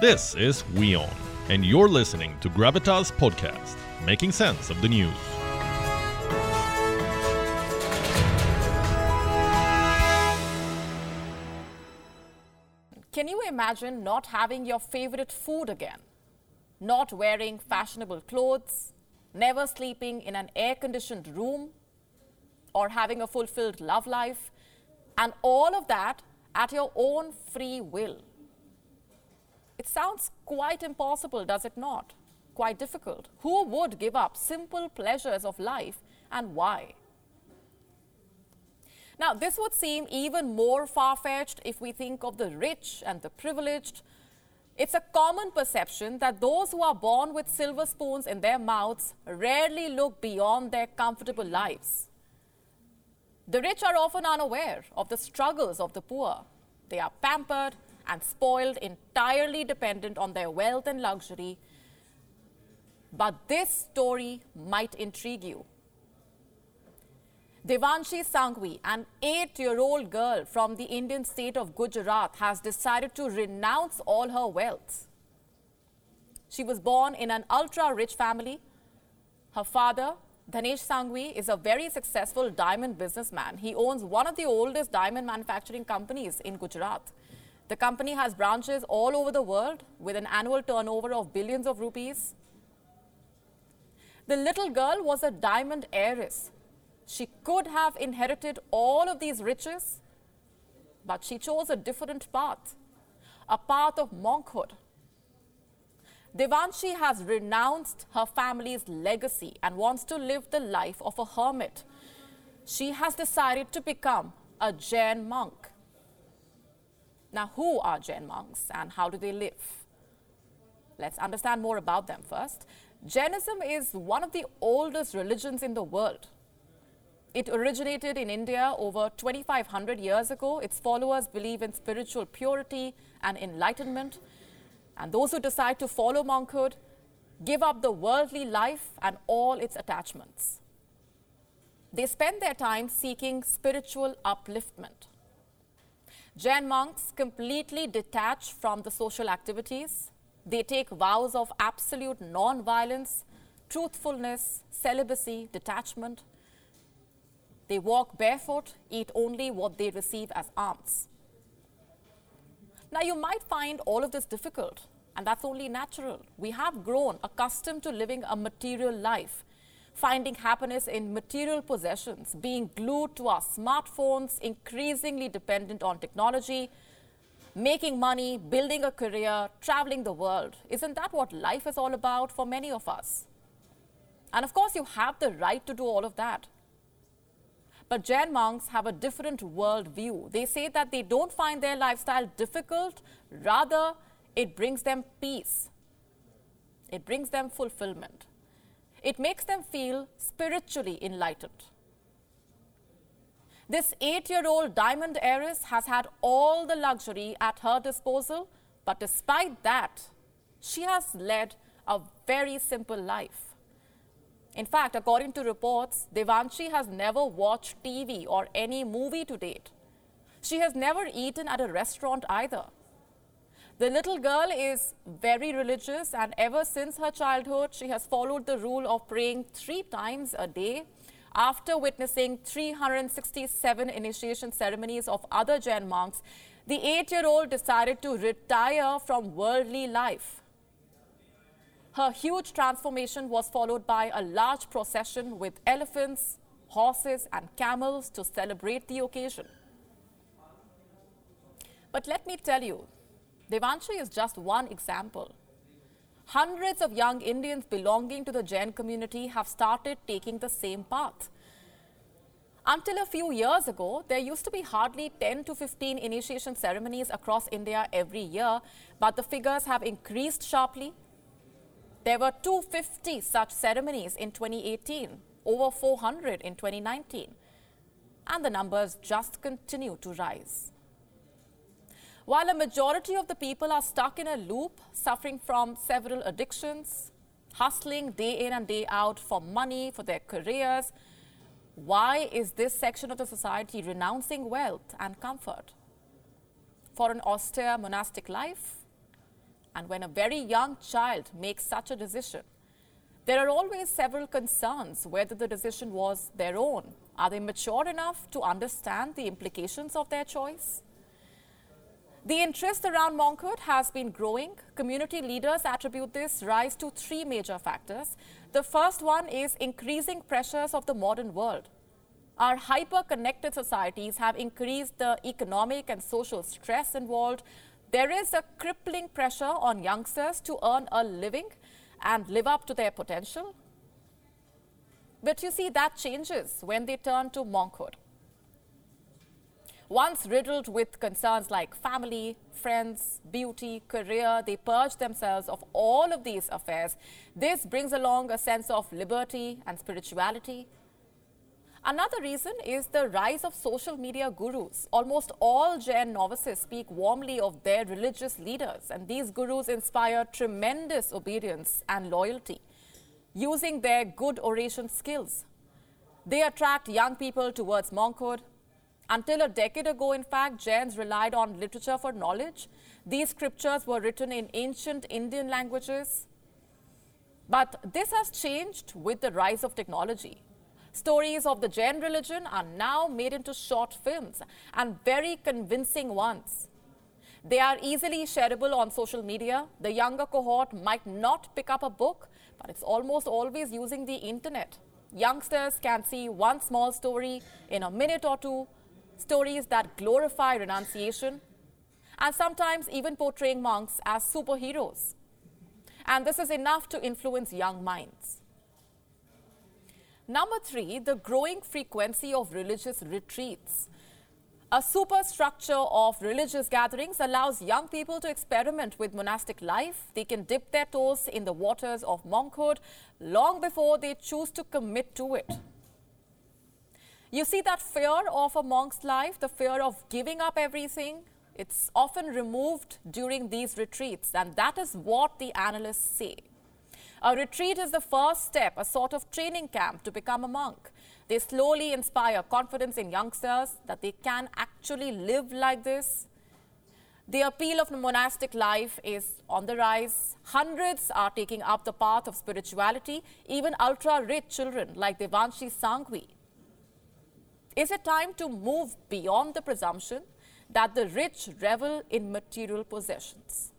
This is Weon, and you're listening to Gravitas Podcast, making sense of the news. Can you imagine not having your favorite food again? Not wearing fashionable clothes, never sleeping in an air-conditioned room, or having a fulfilled love life, and all of that at your own free will. It sounds quite impossible, does it not? Quite difficult. Who would give up simple pleasures of life, and why? Now, this would seem even more far-fetched if we think of the rich and the privileged. It's a common perception that those who are born with silver spoons in their mouths rarely look beyond their comfortable lives. The rich are often unaware of the struggles of the poor. They are pampered and spoiled, entirely dependent on their wealth and luxury. But this story might intrigue you. Devanshi Sanghvi, an 8-year-old girl from the Indian state of Gujarat, has decided to renounce all her wealth. She was born in an ultra-rich family. Her father, Dhanesh Sanghvi, is a very successful diamond businessman. He owns one of the oldest diamond manufacturing companies in Gujarat. The company has branches all over the world with an annual turnover of billions of rupees. The little girl was a diamond heiress. She could have inherited all of these riches, but she chose a different path, a path of monkhood. Devanshi has renounced her family's legacy and wants to live the life of a hermit. She has decided to become a Jain monk. Now, who are Jain monks and how do they live? Let's understand more about them first. Jainism is one of the oldest religions in the world. It originated in India over 2,500 years ago. Its followers believe in spiritual purity and enlightenment. And those who decide to follow monkhood give up the worldly life and all its attachments. They spend their time seeking spiritual upliftment. Jain monks completely detach from the social activities. They take vows of absolute non-violence, truthfulness, celibacy, detachment. They walk barefoot, eat only what they receive as alms. Now, you might find all of this difficult, and that's only natural. We have grown accustomed to living a material life, finding happiness in material possessions, being glued to our smartphones, increasingly dependent on technology, making money, building a career, traveling the world. Isn't that what life is all about for many of us? And of course, you have the right to do all of that. But Jain monks have a different world view. They say that they don't find their lifestyle difficult, rather it brings them peace. It brings them fulfillment. It makes them feel spiritually enlightened. This 8-year-old diamond heiress has had all the luxury at her disposal, but despite that, she has led a very simple life. In fact, according to reports, Devanshi has never watched TV or any movie to date. She has never eaten at a restaurant either. The little girl is very religious, and ever since her childhood, she has followed the rule of praying 3 times a day after witnessing 367 initiation ceremonies of other Jain monks. The 8-year-old decided to retire from worldly life. Her huge transformation was followed by a large procession with elephants, horses, and camels to celebrate the occasion. But let me tell you, Devanshi is just one example. Hundreds of young Indians belonging to the Jain community have started taking the same path. Until a few years ago, there used to be hardly 10 to 15 initiation ceremonies across India every year, but the figures have increased sharply. There were 250 such ceremonies in 2018, over 400 in 2019, and the numbers just continue to rise. While a majority of the people are stuck in a loop, suffering from several addictions, hustling day in and day out for money, for their careers, why is this section of the society renouncing wealth and comfort for an austere monastic life? and when a very young child makes such a decision, there are always several concerns whether the decision was their own. Are they mature enough to understand the implications of their choice? The interest around monkhood has been growing. Community leaders attribute this rise to three major factors. The first one is increasing pressures of the modern world. Our hyper-connected societies have increased the economic and social stress involved. There is a crippling pressure on youngsters to earn a living and live up to their potential. But you see, that changes when they turn to monkhood. Once riddled with concerns like family, friends, beauty, career, they purge themselves of all of these affairs. This brings along a sense of liberty and spirituality. Another reason is the rise of social media gurus. Almost all Jain novices speak warmly of their religious leaders, and these gurus inspire tremendous obedience and loyalty, using their good oration skills. They attract young people towards monkhood. Until a decade ago, in fact, Jains relied on literature for knowledge. These scriptures were written in ancient Indian languages. But this has changed with the rise of technology. Stories of the Jain religion are now made into short films, and very convincing ones. They are easily shareable on social media. The younger cohort might not pick up a book, but it's almost always using the internet. Youngsters can see one small story in a minute or two, stories that glorify renunciation, and sometimes even portraying monks as superheroes. And this is enough to influence young minds. Number three, the growing frequency of religious retreats. A superstructure of religious gatherings allows young people to experiment with monastic life. They can dip their toes in the waters of monkhood long before they choose to commit to it. You see, that fear of a monk's life, the fear of giving up everything, it's often removed during these retreats, and that is what the analysts say. A retreat is the first step, a sort of training camp to become a monk. They slowly inspire confidence in youngsters that they can actually live like this. The appeal of the monastic life is on the rise. Hundreds are taking up the path of spirituality, even ultra-rich children like Devanshi Sanghvi. Is it time to move beyond the presumption that the rich revel in material possessions?